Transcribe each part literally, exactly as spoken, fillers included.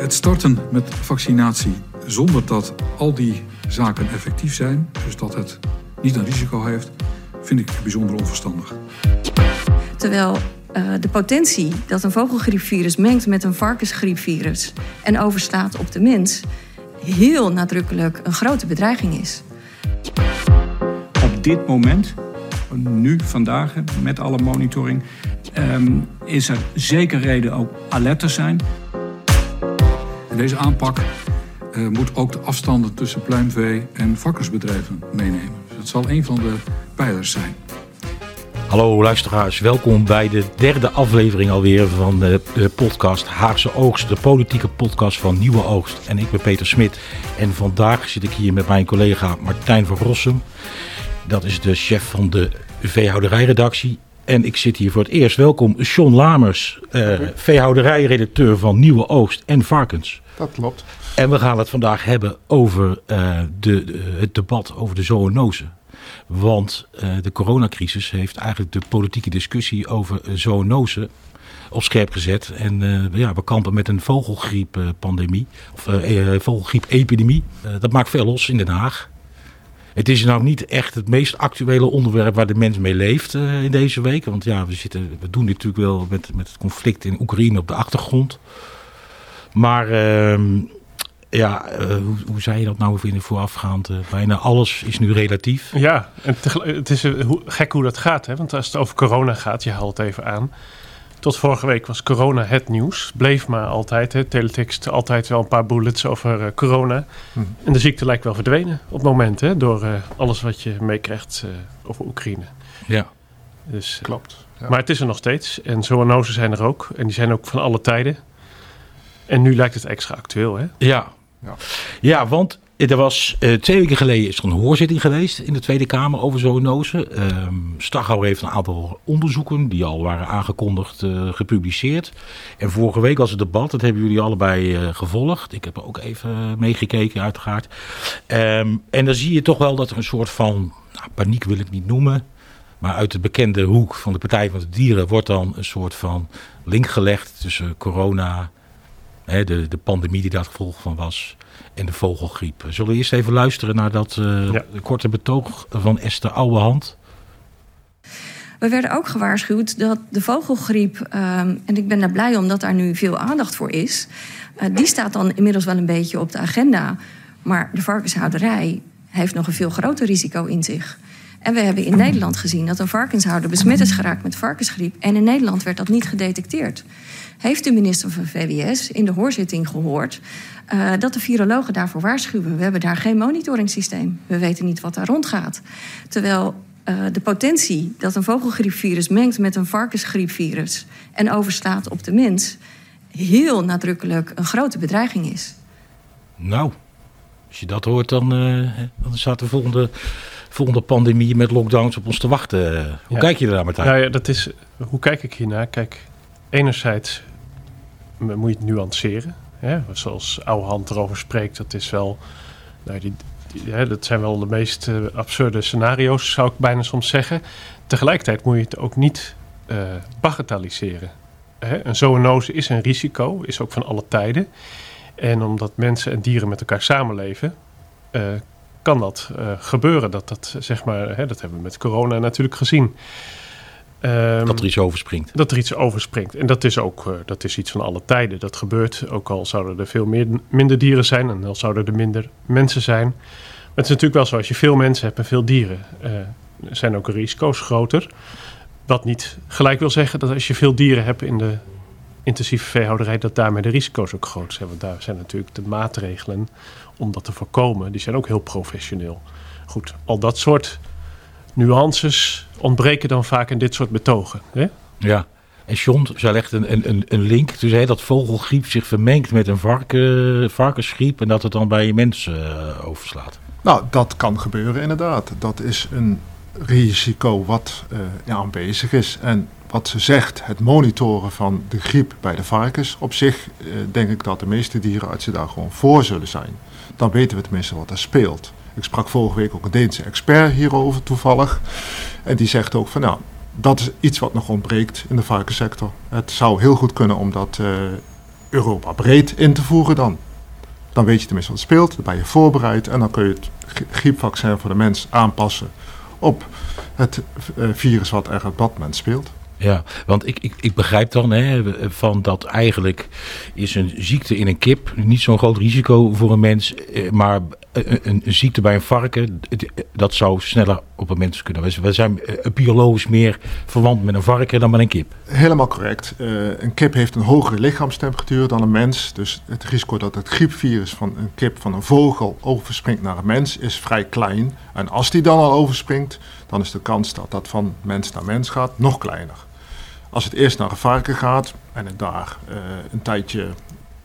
Het starten met vaccinatie zonder dat al die zaken effectief zijn, dus dat het niet een risico heeft, vind ik bijzonder onverstandig. Terwijl uh, de potentie dat een vogelgriepvirus mengt met een varkensgriepvirus en overstaat op de mens heel nadrukkelijk een grote bedreiging is. Op dit moment, nu, vandaag, met alle monitoring, um, is er zeker reden ook alert te zijn. En deze aanpak uh, moet ook de afstanden tussen pluimvee en varkensbedrijven meenemen. Dus dat zal een van de pijlers zijn. Hallo luisteraars, welkom bij de derde aflevering alweer van de podcast Haagse Oogst, de politieke podcast van Nieuwe Oogst. En ik ben Peter Smit en vandaag zit ik hier met mijn collega Martijn van Rossum. Dat is de chef van de veehouderijredactie. En ik zit hier voor het eerst. Welkom John Lamers, eh, veehouderijredacteur van Nieuwe Oogst en Varkens. Dat klopt. En we gaan het vandaag hebben over eh, de, de, het debat over de zoonose. Want eh, de coronacrisis heeft eigenlijk de politieke discussie over zoonose op scherp gezet. En eh, ja, we kampen met een vogelgrieppandemie, of eh, vogelgriepepidemie. Eh, dat maakt veel los in Den Haag. Het is nou niet echt het meest actuele onderwerp waar de mens mee leeft uh, in deze week. Want ja, we, zitten, we doen dit natuurlijk wel met, met het conflict in Oekraïne op de achtergrond. Maar uh, ja, uh, hoe, hoe zei je dat nou in de voorafgaand? Uh, bijna alles is nu relatief. Ja, en tegelijk, het is uh, hoe, gek hoe dat gaat. Hè? Want als het over corona gaat, je haalt even aan. Tot vorige week was corona het nieuws. Bleef maar altijd. Hè. Teletext altijd wel een paar bullets over uh, corona. Hm. En de ziekte lijkt wel verdwenen op het moment. Hè, door uh, alles wat je meekrijgt uh, over Oekraïne. Ja, dus, uh, klopt. Ja. Maar het is er nog steeds. En zoonoses zijn er ook. En die zijn ook van alle tijden. En nu lijkt het extra actueel. Hè? Ja. Ja. Ja, want er was uh, twee weken geleden is er een hoorzitting geweest in de Tweede Kamer over zoonose. Uh, Staghouwer heeft een aantal onderzoeken die al waren aangekondigd uh, gepubliceerd. En vorige week was het debat, dat hebben jullie allebei uh, gevolgd. Ik heb er ook even uh, meegekeken uiteraard. Um, en dan zie je toch wel dat er een soort van, nou, paniek wil ik niet noemen. Maar uit de bekende hoek van de Partij van de Dieren wordt dan een soort van link gelegd tussen corona, hè, de, de pandemie die daar het gevolg van was, en de vogelgriep. Zullen we eerst even luisteren naar dat uh, ja. korte betoog van Esther Ouwehand? We werden ook gewaarschuwd dat de vogelgriep, um, en ik ben daar blij om dat daar nu veel aandacht voor is, uh, die staat dan inmiddels wel een beetje op de agenda. Maar de varkenshouderij heeft nog een veel groter risico in zich. En we hebben in Nederland gezien dat een varkenshouder besmet is geraakt met varkensgriep. En in Nederland werd dat niet gedetecteerd. Heeft de minister van V W S in de hoorzitting gehoord uh, dat de virologen daarvoor waarschuwen. We hebben daar geen monitoringssysteem. We weten niet wat daar rondgaat. Terwijl uh, de potentie dat een vogelgriepvirus mengt met een varkensgriepvirus en overstaat op de mens heel nadrukkelijk een grote bedreiging is. Nou, als je dat hoort, dan, uh, dan staat de volgende... volgende pandemie met lockdowns op ons te wachten. Hoe ja. kijk je daar, Martijn? Nou ja, dat is, hoe kijk ik hiernaar? Kijk, enerzijds moet je het nuanceren. Hè? Zoals Ouwehand erover spreekt, dat is wel, nou, die, die, hè, dat zijn wel de meest uh, absurde scenario's, zou ik bijna soms zeggen. Tegelijkertijd moet je het ook niet uh, bagatelliseren. Hè? Een zoonose is een risico, is ook van alle tijden. En omdat mensen en dieren met elkaar samenleven, Uh, kan dat uh, gebeuren? Dat, dat, zeg maar, hè, dat hebben we met corona natuurlijk gezien. Um, dat er iets overspringt. Dat er iets overspringt. En dat is ook uh, dat is iets van alle tijden. Dat gebeurt, ook al zouden er veel meer, minder dieren zijn en al zouden er minder mensen zijn. Maar het is natuurlijk wel zo, als je veel mensen hebt en veel dieren, Uh, zijn ook risico's groter. Wat niet gelijk wil zeggen dat als je veel dieren hebt in de intensieve veehouderij, dat daarmee de risico's ook groot zijn. Want daar zijn natuurlijk de maatregelen om dat te voorkomen, die zijn ook heel professioneel. Goed, al dat soort nuances ontbreken dan vaak in dit soort betogen. Hè? Ja, en John, zij legt een, een, een link. Dus hè, dat vogelgriep zich vermengt met een varken, varkensgriep en dat het dan bij mensen uh, overslaat. Nou, dat kan gebeuren inderdaad. Dat is een risico wat uh, ja, aanwezig is. En wat ze zegt, het monitoren van de griep bij de varkens, op zich uh, denk ik dat de meeste dierenartsen daar gewoon voor zullen zijn. Dan weten we tenminste wat er speelt. Ik sprak vorige week ook een Deense expert hierover toevallig. En die zegt ook van nou, dat is iets wat nog ontbreekt in de varkenssector. Het zou heel goed kunnen omdat uh, Europa breed in te voeren dan. Dan weet je tenminste wat speelt, dan ben je voorbereid en dan kun je het griepvaccin voor de mens aanpassen op het virus wat er op dat moment speelt. Ja, want ik, ik, ik begrijp dan hè, van dat eigenlijk is een ziekte in een kip niet zo'n groot risico voor een mens, maar een, een ziekte bij een varken, dat zou sneller op een mens kunnen. We zijn biologisch meer verwant met een varken dan met een kip. Helemaal correct. Uh, een kip heeft een hogere lichaamstemperatuur dan een mens, dus het risico dat het griepvirus van een kip van een vogel overspringt naar een mens is vrij klein. En als die dan al overspringt, dan is de kans dat dat van mens naar mens gaat nog kleiner. Als het eerst naar een varken gaat en het daar uh, een tijdje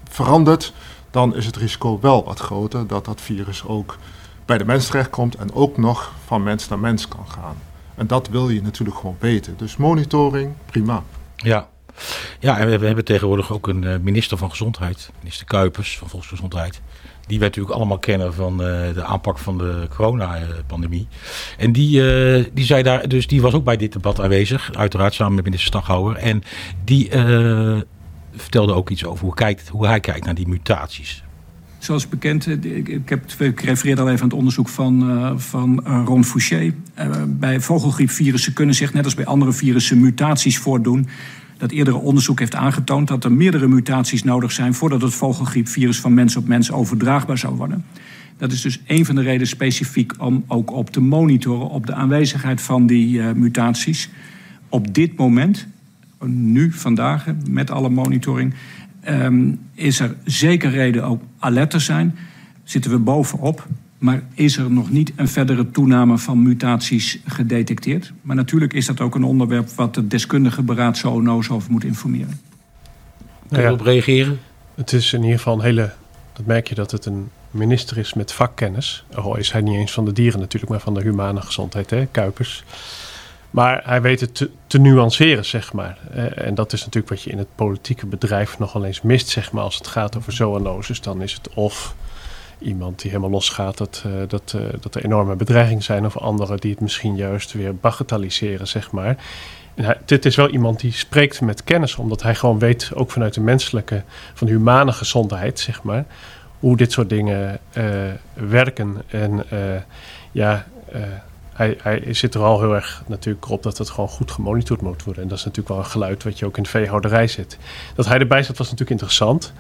verandert, dan is het risico wel wat groter dat dat virus ook bij de mens terechtkomt en ook nog van mens naar mens kan gaan. En dat wil je natuurlijk gewoon weten. Dus monitoring, prima. Ja, ja en we hebben tegenwoordig ook een minister van Gezondheid, minister Kuipers van Volksgezondheid. Die wij natuurlijk allemaal kennen van uh, de aanpak van de coronapandemie. En die, uh, die zei daar, dus die was ook bij dit debat aanwezig, uiteraard samen met minister Staghouwer. En die uh, vertelde ook iets over hoe, kijkt, hoe hij kijkt naar die mutaties. Zoals bekend, ik, heb, ik refereerde al even aan het onderzoek van, uh, van Ron Fouchier. Uh, bij vogelgriepvirussen kunnen zich, net als bij andere virussen, mutaties voordoen. Dat eerdere onderzoek heeft aangetoond dat er meerdere mutaties nodig zijn voordat het vogelgriepvirus van mens op mens overdraagbaar zou worden. Dat is dus één van de redenen specifiek om ook op te monitoren op de aanwezigheid van die uh, mutaties. Op dit moment, nu, vandaag, met alle monitoring, um, is er zeker reden om alert te zijn. Zitten we bovenop, maar is er nog niet een verdere toename van mutaties gedetecteerd. Maar natuurlijk is dat ook een onderwerp wat de deskundige beraad zo onnoos over moet informeren. Kun je erop reageren? Het is in ieder geval een hele... Dat merk je dat het een minister is met vakkennis. Oh, is hij niet eens van de dieren natuurlijk, maar van de humane gezondheid, hè, Kuipers. Maar hij weet het te, te nuanceren, zeg maar. En dat is natuurlijk wat je in het politieke bedrijf nogal eens mist, zeg maar. Als het gaat over zoonoses, dan is het of iemand die helemaal losgaat dat, uh, dat, uh, dat er enorme bedreigingen zijn, of anderen die het misschien juist weer bagatelliseren, zeg maar. En hij, dit is wel iemand die spreekt met kennis, omdat hij gewoon weet, ook vanuit de menselijke, van de humane gezondheid, zeg maar, hoe dit soort dingen uh, werken. En uh, ja, uh, hij, hij zit er al heel erg natuurlijk op dat het gewoon goed gemonitord moet worden. En dat is natuurlijk wel een geluid wat je ook in de veehouderij zit. Dat hij erbij zat was natuurlijk interessant,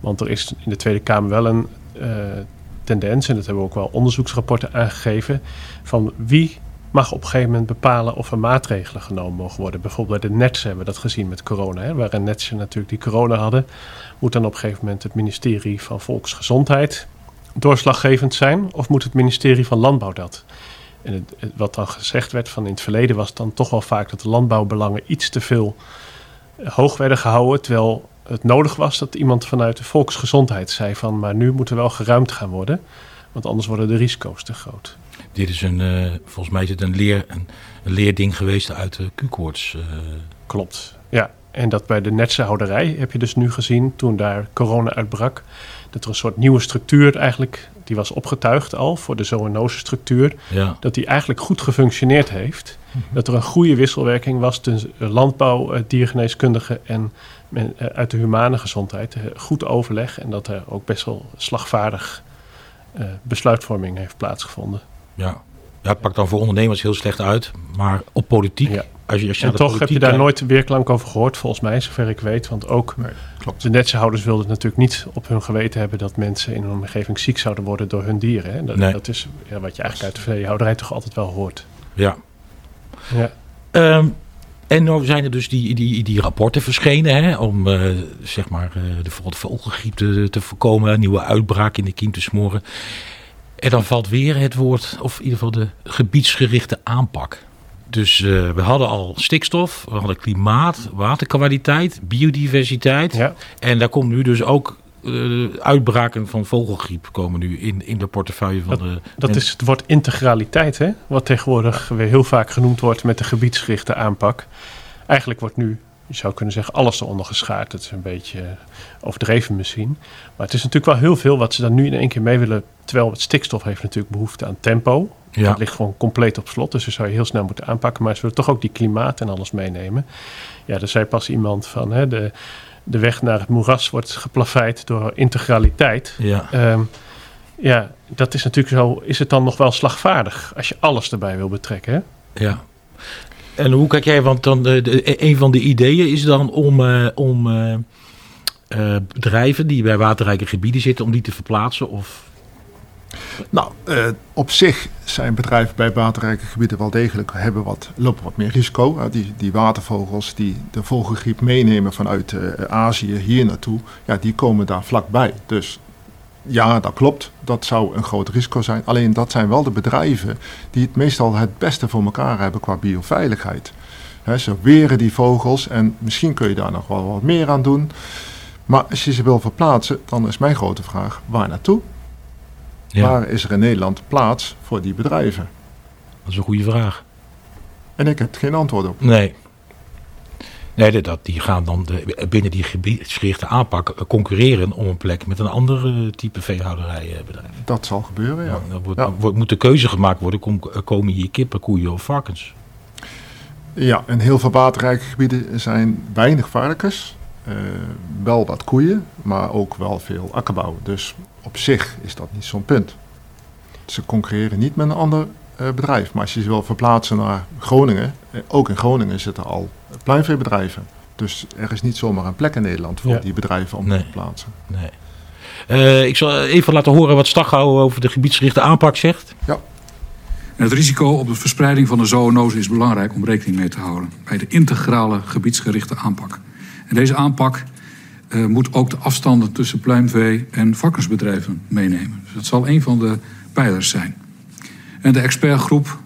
want er is in de Tweede Kamer wel een Uh, tendens, en dat hebben we ook wel onderzoeksrapporten aangegeven, van wie mag op een gegeven moment bepalen of er maatregelen genomen mogen worden. Bijvoorbeeld bij de netsen hebben we dat gezien met corona. Hè, waarin netsen natuurlijk die corona hadden, moet dan op een gegeven moment het ministerie van Volksgezondheid doorslaggevend zijn, of moet het ministerie van Landbouw dat? En het, het, wat dan gezegd werd van in het verleden was dan toch wel vaak dat de landbouwbelangen iets te veel hoog werden gehouden, terwijl het nodig was dat iemand vanuit de volksgezondheid zei van, maar nu moet er wel geruimd gaan worden, want anders worden de risico's te groot. Dit is een, uh, volgens mij is het een, leer, een, een leerding geweest uit de Q-koorts. Uh... Klopt, ja. En dat bij de netse houderij heb je dus nu gezien, toen daar corona uitbrak, dat er een soort nieuwe structuur eigenlijk, die was opgetuigd al voor de zoonose structuur, ja. Dat die eigenlijk goed gefunctioneerd heeft. Mm-hmm. Dat er een goede wisselwerking was tussen landbouw, diergeneeskundigen en uit de humane gezondheid. Goed overleg en dat er ook best wel slagvaardig uh, besluitvorming heeft plaatsgevonden. Ja. Ja, het pakt dan voor ondernemers heel slecht uit, maar op politiek. Ja. Als je, als je en toch heb je daar kijkt, nooit weerklank over gehoord, volgens mij, zover ik weet. Want ook nee, klopt. De netsenhouders wilden natuurlijk niet op hun geweten hebben dat mensen in hun omgeving ziek zouden worden door hun dieren. Hè? Dat, nee. dat is ja, wat je eigenlijk uit de veehouderij toch altijd wel hoort. Ja. ja. Um, en nou zijn er dus die, die, die rapporten verschenen, hè, om uh, zeg maar uh, de vogelgriep te, te voorkomen, nieuwe uitbraak in de kiem te smoren. En dan valt weer het woord, of in ieder geval de gebiedsgerichte aanpak. Dus uh, we hadden al stikstof, we hadden klimaat, waterkwaliteit, biodiversiteit. Ja. En daar komt nu dus ook uh, uitbraken van vogelgriep komen nu in, in de portefeuille van dat, de... Dat is het woord integraliteit, hè? Wat tegenwoordig weer heel vaak genoemd wordt met de gebiedsgerichte aanpak. Eigenlijk wordt nu, je zou kunnen zeggen, alles eronder geschaard. Dat is een beetje overdreven misschien. Maar het is natuurlijk wel heel veel wat ze dan nu in één keer mee willen. Terwijl het stikstof heeft natuurlijk behoefte aan tempo. Ja. Dat ligt gewoon compleet op slot. Dus dat zou je heel snel moeten aanpakken. Maar ze willen toch ook die klimaat en alles meenemen. Ja, daar zei pas iemand van, hè, de, de weg naar het moeras wordt geplaveid door integraliteit. Ja. Um, ja, dat is natuurlijk zo. Is het dan nog wel slagvaardig als je alles erbij wil betrekken? Hè? Ja. En hoe kijk jij, want dan de, de, een van de ideeën is dan om, uh, om uh, uh, bedrijven die bij waterrijke gebieden zitten, om die te verplaatsen? Of... Nou, uh, op zich zijn bedrijven bij waterrijke gebieden wel degelijk, hebben wat, lopen wat meer risico. Uh, die, die watervogels die de vogelgriep meenemen vanuit uh, Azië hier naartoe, ja, die komen daar vlakbij. Dus ja, dat klopt. Dat zou een groot risico zijn. Alleen dat zijn wel de bedrijven die het meestal het beste voor elkaar hebben qua bioveiligheid. He, ze weren die vogels en misschien kun je daar nog wel wat meer aan doen. Maar als je ze wil verplaatsen, dan is mijn grote vraag, waar naartoe? Ja. Waar is er in Nederland plaats voor die bedrijven? Dat is een goede vraag. En ik heb geen antwoord op. Nee. Nee, dat, die gaan dan de, binnen die gebiedsgerichte aanpak concurreren om een plek met een ander type veehouderijbedrijf. Dat zal gebeuren, ja. Nou, dan wordt, ja. Dan wordt, moet de keuze gemaakt worden, kom, komen hier kippen, koeien of varkens? Ja, in heel veel waterrijke gebieden zijn weinig varkens, uh, wel wat koeien, maar ook wel veel akkerbouw. Dus op zich is dat niet zo'n punt. Ze concurreren niet met een ander bedrijf. Maar als je ze wil verplaatsen naar Groningen, ook in Groningen zitten al pluimveebedrijven. Dus er is niet zomaar een plek in Nederland voor ja. die bedrijven om nee. te verplaatsen. Nee. Uh, ik zal even laten horen wat Staghouwer over de gebiedsgerichte aanpak zegt. Ja. En het risico op de verspreiding van de zoonose is belangrijk om rekening mee te houden bij de integrale gebiedsgerichte aanpak. En deze aanpak uh, moet ook de afstanden tussen pluimvee en varkensbedrijven meenemen. Dus dat zal een van de pijlers zijn. En de expertgroep,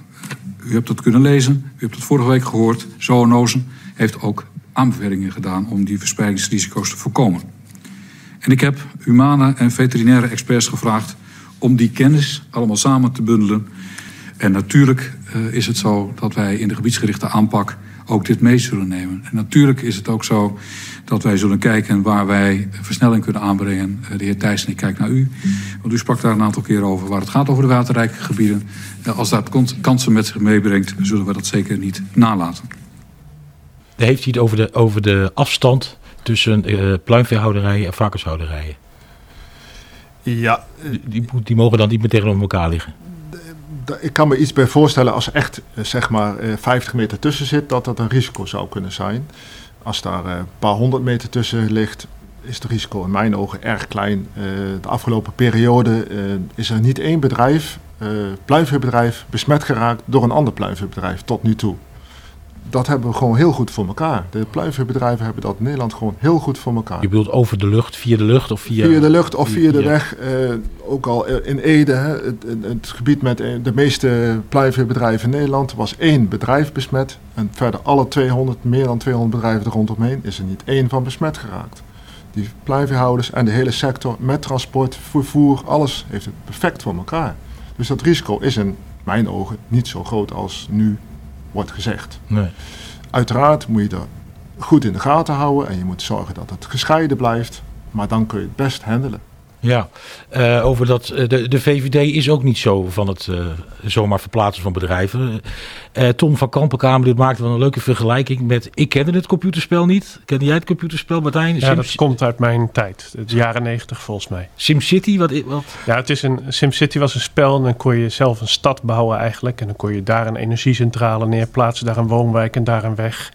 u hebt dat kunnen lezen, u hebt dat vorige week gehoord, zoonosen, heeft ook aanbevelingen gedaan om die verspreidingsrisico's te voorkomen. En ik heb humane en veterinaire experts gevraagd om die kennis allemaal samen te bundelen. En natuurlijk uh, is het zo dat wij in de gebiedsgerichte aanpak ook dit mee zullen nemen. En natuurlijk is het ook zo dat wij zullen kijken waar wij versnelling kunnen aanbrengen. De heer Thijssen, ik kijk naar u. Want u sprak daar een aantal keer over waar het gaat over de waterrijke gebieden. Als dat kansen met zich meebrengt, zullen we dat zeker niet nalaten. Daar heeft hij het over de, over de afstand tussen uh, pluimveehouderijen en varkenshouderijen. Ja. Die, die, die mogen dan niet meer tegenover elkaar liggen. Ik kan me iets bij voorstellen als echt zeg maar vijftig meter tussen zit, dat dat een risico zou kunnen zijn. Als daar een paar honderd meter tussen ligt, is het risico in mijn ogen erg klein. De afgelopen periode is er niet één bedrijf, pluimveebedrijf, besmet geraakt door een ander pluimveebedrijf tot nu toe. Dat hebben we gewoon heel goed voor elkaar. De pluimveebedrijven hebben dat in Nederland gewoon heel goed voor elkaar. Je bedoelt over de lucht, via de lucht of via... Via de lucht of via, via de weg. Eh, ook al in Ede, hè, het, het gebied met de meeste pluimveebedrijven in Nederland, was één bedrijf besmet. En verder alle tweehonderd, meer dan tweehonderd bedrijven er rondomheen, is er niet één van besmet geraakt. Die pluimveehouders en de hele sector met transport, vervoer, alles heeft het perfect voor elkaar. Dus dat risico is in mijn ogen niet zo groot als nu wordt gezegd. Nee. Uiteraard moet je er goed in de gaten houden en je moet zorgen dat het gescheiden blijft, maar dan kun je het best handelen. Ja, uh, over dat, de, de V V D is ook niet zo van het uh, zomaar verplaatsen van bedrijven. Uh, Tom van Kampen, Kamerlid, maakte wel een leuke vergelijking met, ik kende het computerspel niet. Kende jij het computerspel, Martijn? Ja, Sim... dat komt uit mijn tijd. De jaren negentig volgens mij. SimCity? Wat, wat? Ja, het is een, SimCity was een spel en dan kon je zelf een stad bouwen eigenlijk. En dan kon je daar een energiecentrale neerplaatsen, daar een woonwijk en daar een weg.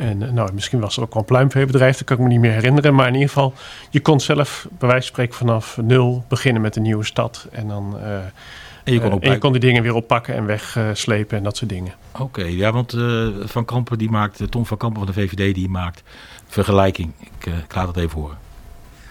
En nou, misschien was er ook al een pluimveebedrijf, dat kan ik me niet meer herinneren. Maar in ieder geval, je kon zelf bij wijze van spreken vanaf nul beginnen met een nieuwe stad. En dan uh, en je, kon uh, en je kon die dingen weer oppakken en wegslepen en dat soort dingen. Oké, okay, ja, want uh, Van Kampen die maakt, Tom van Kampen van de V V D die maakt vergelijking. Ik, uh, ik laat dat even horen.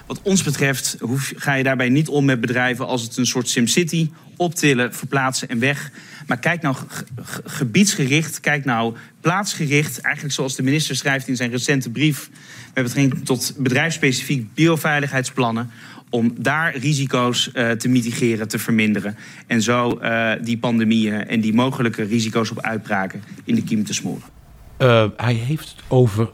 Wat ons betreft hoef, ga je daarbij niet om met bedrijven als het een soort SimCity optillen, verplaatsen en weg. Maar kijk nou ge- ge- gebiedsgericht, kijk nou plaatsgericht. Eigenlijk zoals de minister schrijft in zijn recente brief met betrekking tot bedrijfsspecifiek bioveiligheidsplannen, om daar risico's uh, te mitigeren, te verminderen. En zo uh, die pandemieën en die mogelijke risico's op uitbraken in de kiem te smoren. Uh, hij heeft het over,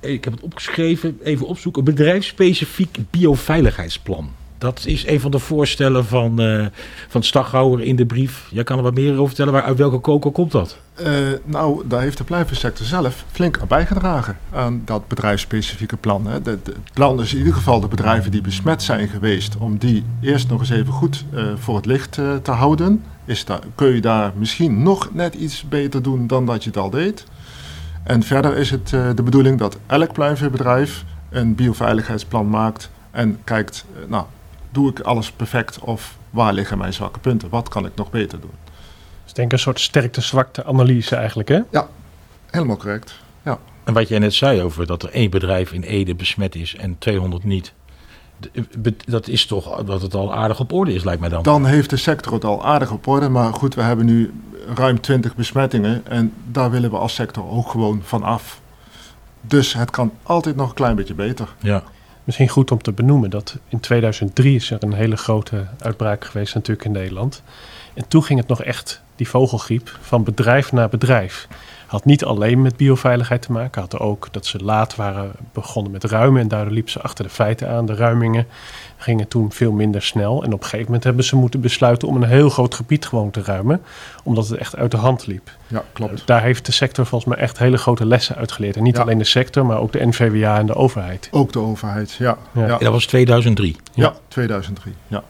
ik heb het opgeschreven, even opzoeken, bedrijfsspecifiek bioveiligheidsplan. Dat is een van de voorstellen van, uh, van Staghouwer in de brief. Jij kan er wat meer over vertellen. Waar, uit welke koker komt dat? Uh, nou, daar heeft de pluimveesector zelf flink aan bijgedragen. Aan dat bedrijfsspecifieke plan. Hè. De, de, het plan is in ieder geval de bedrijven die besmet zijn geweest. Om die eerst nog eens even goed uh, voor het licht uh, te houden. Is daar, kun je daar misschien nog net iets beter doen dan dat je het al deed. En verder is het uh, de bedoeling dat elk pluimveebedrijf een bioveiligheidsplan maakt. En kijkt... Uh, nou, doe ik alles perfect of waar liggen mijn zwakke punten? Wat kan ik nog beter doen? Dus denk een soort sterkte-zwakte analyse eigenlijk, hè? Ja, helemaal correct. Ja. En wat jij net zei over dat er één bedrijf in Ede besmet is en tweehonderd niet. Dat is toch dat het al aardig op orde is, lijkt mij dan. Dan heeft de sector het al aardig op orde. Maar goed, we hebben nu ruim twintig besmettingen. En daar willen we als sector ook gewoon van af. Dus het kan altijd nog een klein beetje beter. Ja. Misschien goed om te benoemen dat in tweeduizend drie is er een hele grote uitbraak geweest natuurlijk in Nederland. En toen ging het nog echt, die vogelgriep, van bedrijf naar bedrijf. Had niet alleen met bioveiligheid te maken, had ook dat ze laat waren begonnen met ruimen. En daardoor liep ze achter de feiten aan. De ruimingen gingen toen veel minder snel. En op een gegeven moment hebben ze moeten besluiten om een heel groot gebied gewoon te ruimen. Omdat het echt uit de hand liep. Ja, klopt. Uh, daar heeft de sector volgens mij echt hele grote lessen uitgeleerd. En niet ja. alleen de sector, maar ook de N V W A en de overheid. Ook de overheid, ja. ja. ja. En dat was tweeduizend drie? Ja. ja, tweeduizend drie, ja.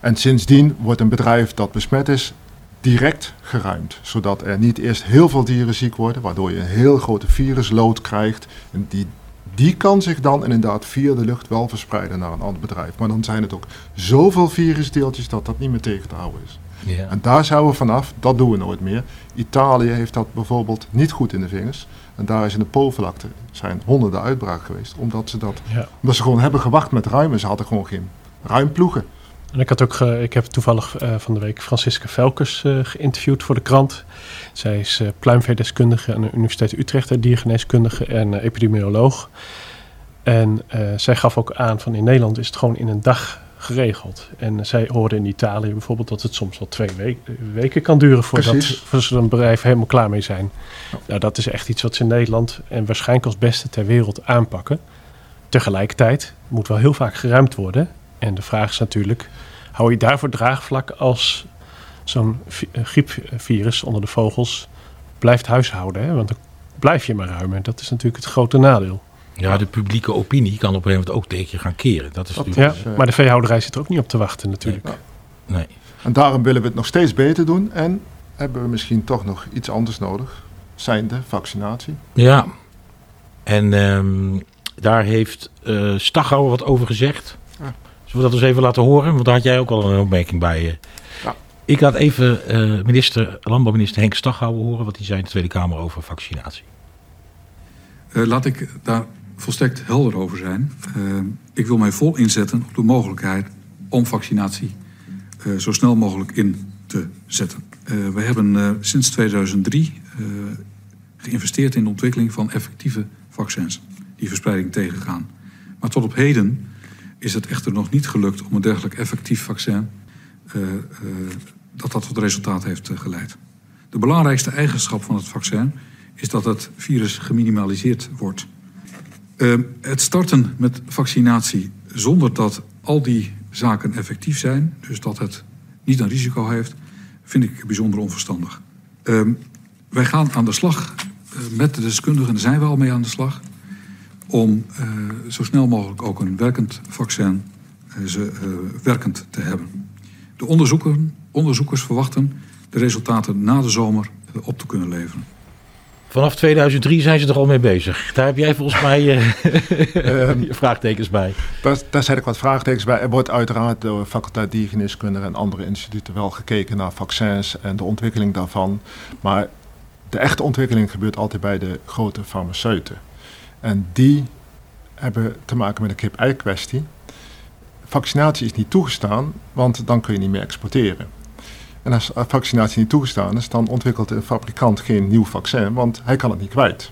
En sindsdien wordt een bedrijf dat besmet is direct geruimd, zodat er niet eerst heel veel dieren ziek worden, waardoor je een heel grote viruslood krijgt. En die, die kan zich dan inderdaad via de lucht wel verspreiden naar een ander bedrijf. Maar dan zijn het ook zoveel virusdeeltjes dat dat niet meer tegen te houden is. Ja. En daar zouden we vanaf, dat doen we nooit meer. Italië heeft dat bijvoorbeeld niet goed in de vingers. En daar is in de Poolvlakte zijn honderden uitbraken geweest, omdat ze dat, ja. omdat ze gewoon hebben gewacht met ruimen. Ze hadden gewoon geen ruimploegen. En ik, had ook, uh, ik heb toevallig uh, van de week Franciske Velkers uh, geïnterviewd voor de krant. Zij is uh, pluimveedeskundige aan de Universiteit Utrecht, diergeneeskundige en uh, epidemioloog. En uh, zij gaf ook aan van in Nederland is het gewoon in een dag geregeld. En uh, zij hoorde in Italië bijvoorbeeld dat het soms wel twee we- weken kan duren voordat, voordat ze een bedrijf helemaal klaar mee zijn. Ja. Nou, dat is echt iets wat ze in Nederland en waarschijnlijk als beste ter wereld aanpakken. Tegelijkertijd moet wel heel vaak geruimd worden. En de vraag is natuurlijk, hou je daarvoor draagvlak als zo'n vi- griepvirus onder de vogels blijft huishouden? Hè? Want dan blijf je maar ruimen. Dat is natuurlijk het grote nadeel. Ja, de publieke opinie kan op een gegeven moment ook tegen je gaan keren. Dat is dat, ja, maar de veehouderij zit er ook niet op te wachten natuurlijk. Nee, nou, nee. En daarom willen we het nog steeds beter doen. En hebben we misschien toch nog iets anders nodig, zijnde vaccinatie. Ja, en um, daar heeft uh, Staghouwer wat over gezegd. Ja. Zullen we dat eens even laten horen? Want daar had jij ook al een opmerking bij. Ja. Ik laat even minister, landbouwminister Henk Staghouwer horen wat hij zei in de Tweede Kamer over vaccinatie. Uh, laat ik daar volstrekt helder over zijn. Uh, ik wil mij vol inzetten op de mogelijkheid om vaccinatie uh, zo snel mogelijk in te zetten. Uh, we hebben uh, sinds tweeduizend drie uh, geïnvesteerd in de ontwikkeling van effectieve vaccins die verspreiding tegengaan. Maar tot op heden is het echter nog niet gelukt om een dergelijk effectief vaccin uh, uh, dat dat tot resultaat heeft uh, geleid. De belangrijkste eigenschap van het vaccin is dat het virus geminimaliseerd wordt. Uh, het starten met vaccinatie zonder dat al die zaken effectief zijn, dus dat het niet een risico heeft, vind ik bijzonder onverstandig. Uh, wij gaan aan de slag uh, met de deskundigen, daar zijn we al mee aan de slag, om uh, zo snel mogelijk ook een werkend vaccin uh, ze, uh, werkend te hebben. De onderzoeken, onderzoekers verwachten de resultaten na de zomer uh, op te kunnen leveren. Vanaf tweeduizend drie zijn ze er al mee bezig. Daar heb jij volgens mij uh, um, vraagtekens bij. Daar, daar zet ik wat vraagtekens bij. Er wordt uiteraard door faculteit diergeneeskunde en andere instituten wel gekeken naar vaccins en de ontwikkeling daarvan. Maar de echte ontwikkeling gebeurt altijd bij de grote farmaceuten. En die hebben te maken met een kip-ei kwestie. Vaccinatie is niet toegestaan, want dan kun je niet meer exporteren. En als vaccinatie niet toegestaan is, dan ontwikkelt een fabrikant geen nieuw vaccin, want hij kan het niet kwijt.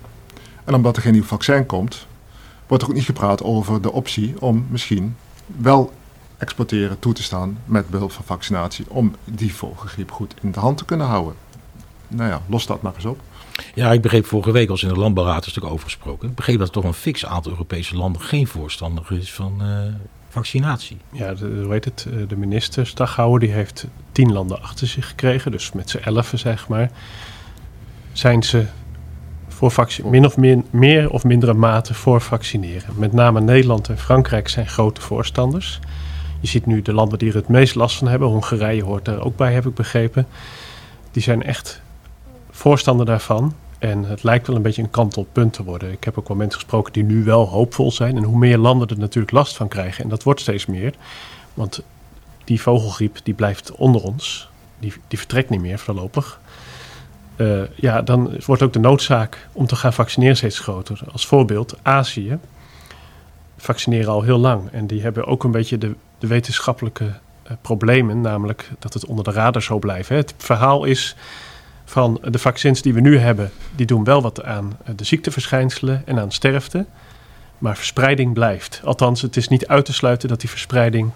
En omdat er geen nieuw vaccin komt, wordt er ook niet gepraat over de optie om misschien wel exporteren toe te staan met behulp van vaccinatie, om die vogelgriep goed in de hand te kunnen houden. Nou ja, los dat maar eens op. Ja, ik begreep vorige week, als in de Landbouwraad een stuk over gesproken, ik begreep dat er toch een fix aantal Europese landen geen voorstander is van, uh, vaccinatie. Ja, de, hoe heet het? De minister Staghouwer, die heeft tien landen achter zich gekregen. Dus met z'n elfen, zeg maar. Zijn ze voor vaccin, min of min, meer of mindere mate voor vaccineren. Met name Nederland en Frankrijk zijn grote voorstanders. Je ziet nu de landen die er het meest last van hebben. Hongarije hoort daar ook bij, heb ik begrepen. Die zijn echt voorstander daarvan. En het lijkt wel een beetje een kantelpunt te worden. Ik heb ook wel mensen gesproken die nu wel hoopvol zijn. En hoe meer landen er natuurlijk last van krijgen. En dat wordt steeds meer. Want die vogelgriep die blijft onder ons. Die, die vertrekt niet meer voorlopig. Uh, ja, dan wordt ook de noodzaak om te gaan vaccineren steeds groter. Als voorbeeld Azië. Vaccineren al heel lang. En die hebben ook een beetje de, de wetenschappelijke uh, problemen. Namelijk dat het onder de radar zou blijven. Hè. Het verhaal is van de vaccins die we nu hebben, die doen wel wat aan de ziekteverschijnselen en aan sterfte. Maar verspreiding blijft. Althans, het is niet uit te sluiten dat die verspreiding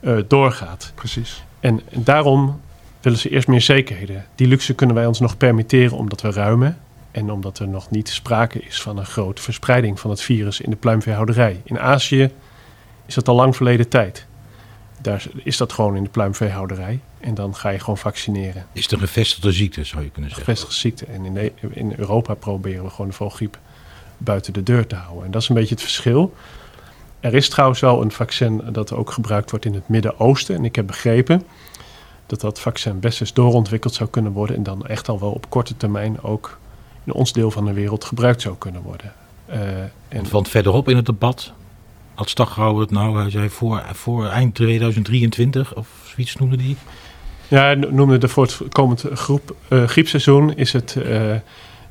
uh, doorgaat. Precies. En, en daarom willen ze eerst meer zekerheden. Die luxe kunnen wij ons nog permitteren omdat we ruimen. En omdat er nog niet sprake is van een grote verspreiding van het virus in de pluimveehouderij. In Azië is dat al lang verleden tijd. Daar is dat gewoon in de pluimveehouderij. En dan ga je gewoon vaccineren. Is het een gevestigde ziekte, zou je kunnen zeggen? Een gevestigde ziekte. En in, de, in Europa proberen we gewoon de vogelgriep buiten de deur te houden. En dat is een beetje het verschil. Er is trouwens wel een vaccin dat ook gebruikt wordt in het Midden-Oosten. En ik heb begrepen dat dat vaccin best eens doorontwikkeld zou kunnen worden. En dan echt al wel op korte termijn ook in ons deel van de wereld gebruikt zou kunnen worden. Uh, en Want verderop in het debat had Staghouwer het nou, hij zei voor, voor eind tweeduizend drieëntwintig of zoiets noemde die. Ja, noemde de voor het komend groep, uh, griepseizoen is het uh,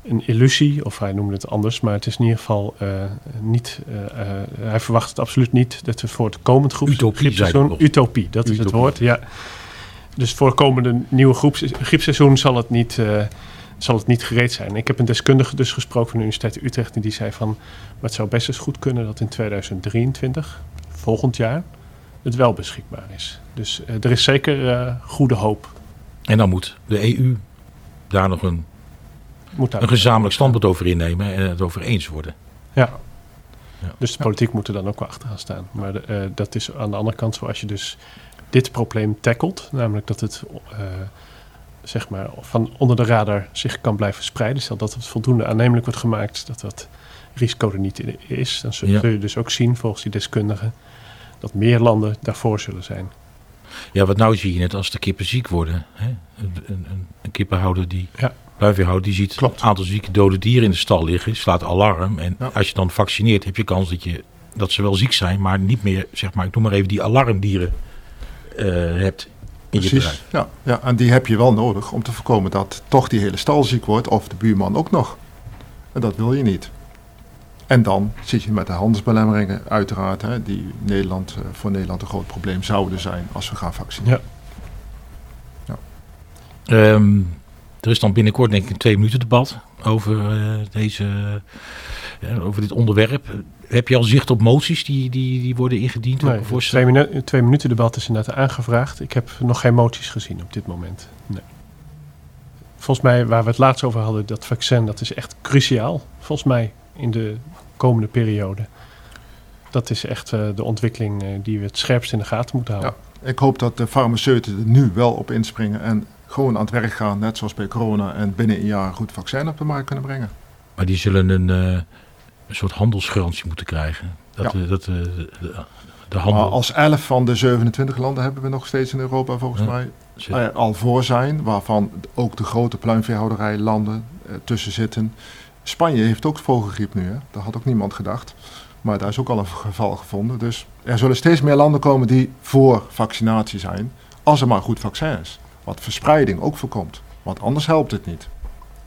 een illusie, of hij noemde het anders, maar het is in ieder geval uh, niet, uh, uh, hij verwacht het absoluut niet dat we voor het komend groeps, utopie, griepseizoen, utopie, dat utopie. Is het woord, ja. Dus voor het komende nieuwe groeps, griepseizoen zal het niet, uh, zal het niet gereed zijn. Ik heb een deskundige dus gesproken van de Universiteit Utrecht en die zei van, maar het zou best eens goed kunnen dat in tweeduizend drieëntwintig, volgend jaar, het wel beschikbaar is. Dus uh, er is zeker uh, goede hoop. En dan moet de E U daar nog een, moet daar een gezamenlijk standpunt over innemen en het over eens worden. Ja, ja. Dus de politiek ja. moet er dan ook wel achteraan staan. Maar de, uh, dat is aan de andere kant zo als je dus dit probleem tackelt, namelijk dat het uh, zeg maar van onder de radar zich kan blijven spreiden. Stel dat het voldoende aannemelijk wordt gemaakt dat dat risico er niet in is. Dan zul, ja. zul je dus ook zien volgens die deskundigen dat meer landen daarvoor zullen zijn. Ja, wat nou zie je net als de kippen ziek worden. Hè? Een, een, een kippenhouder die, ja. pluimveehouder, die ziet Klopt. een aantal zieke dode dieren in de stal liggen, slaat alarm. En ja. als je dan vaccineert, heb je kans dat, je, dat ze wel ziek zijn, maar niet meer, zeg maar, ik noem maar even die alarmdieren uh, hebt in Precies. je bedrijf. Ja, ja, en die heb je wel nodig om te voorkomen dat toch die hele stal ziek wordt, of de buurman ook nog. En dat wil je niet. En dan zit je met de handelsbelemmeringen uiteraard, hè, die Nederland, voor Nederland een groot probleem zouden zijn als we gaan vaccineren. Ja. Ja. Um, er is dan binnenkort denk ik een twee minuten debat over, uh, deze, uh, over dit onderwerp. Heb je al zicht op moties die, die, die worden ingediend? Nee, het twee, minu- twee minuten debat is inderdaad aangevraagd. Ik heb nog geen moties gezien op dit moment. Nee. Volgens mij, waar we het laatst over hadden, dat vaccin, dat is echt cruciaal, volgens mij, in de komende periode. Dat is echt uh, de ontwikkeling uh, die we het scherpst in de gaten moeten houden. Ja, ik hoop dat de farmaceuten er nu wel op inspringen en gewoon aan het werk gaan, net zoals bij corona, en binnen een jaar een goed vaccin op de markt kunnen brengen. Maar die zullen een, uh, een soort handelsgarantie moeten krijgen. Dat, ja. uh, dat, uh, de, de handel... Maar als elf van de zevenentwintig landen hebben we nog steeds in Europa volgens ja. mij uh, al voor zijn, waarvan ook de grote pluimveehouderijlanden uh, tussen zitten. Spanje heeft ook vogelgriep nu, hè? Daar had ook niemand gedacht. Maar daar is ook al een geval gevonden. Dus er zullen steeds meer landen komen die voor vaccinatie zijn, als er maar goed vaccin is. Wat verspreiding ook voorkomt. Want anders helpt het niet.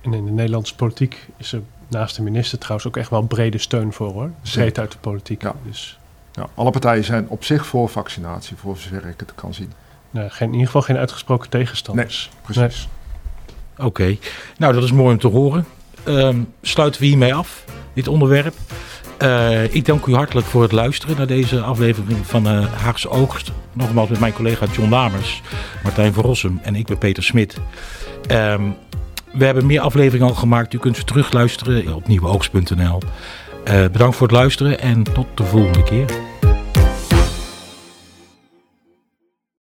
En in de Nederlandse politiek is er naast de minister trouwens ook echt wel brede steun voor, hoor. Breed uit de politiek. Ja. Dus. Ja, alle partijen zijn op zich voor vaccinatie, voor zover ik het kan zien. Nou, geen, in ieder geval geen uitgesproken tegenstanders. Nee, precies. Nee. Oké, okay. Nou dat is mooi om te horen. Um, sluiten we hiermee af, dit onderwerp. Uh, ik dank u hartelijk voor het luisteren naar deze aflevering van uh, Haagse Oogst. Nogmaals met mijn collega John Lamers, Martijn van Rossum en ik ben Peter Smit. Um, we hebben meer afleveringen al gemaakt. U kunt ze terugluisteren op nieuwe oogst punt n l. Uh, bedankt voor het luisteren en tot de volgende keer.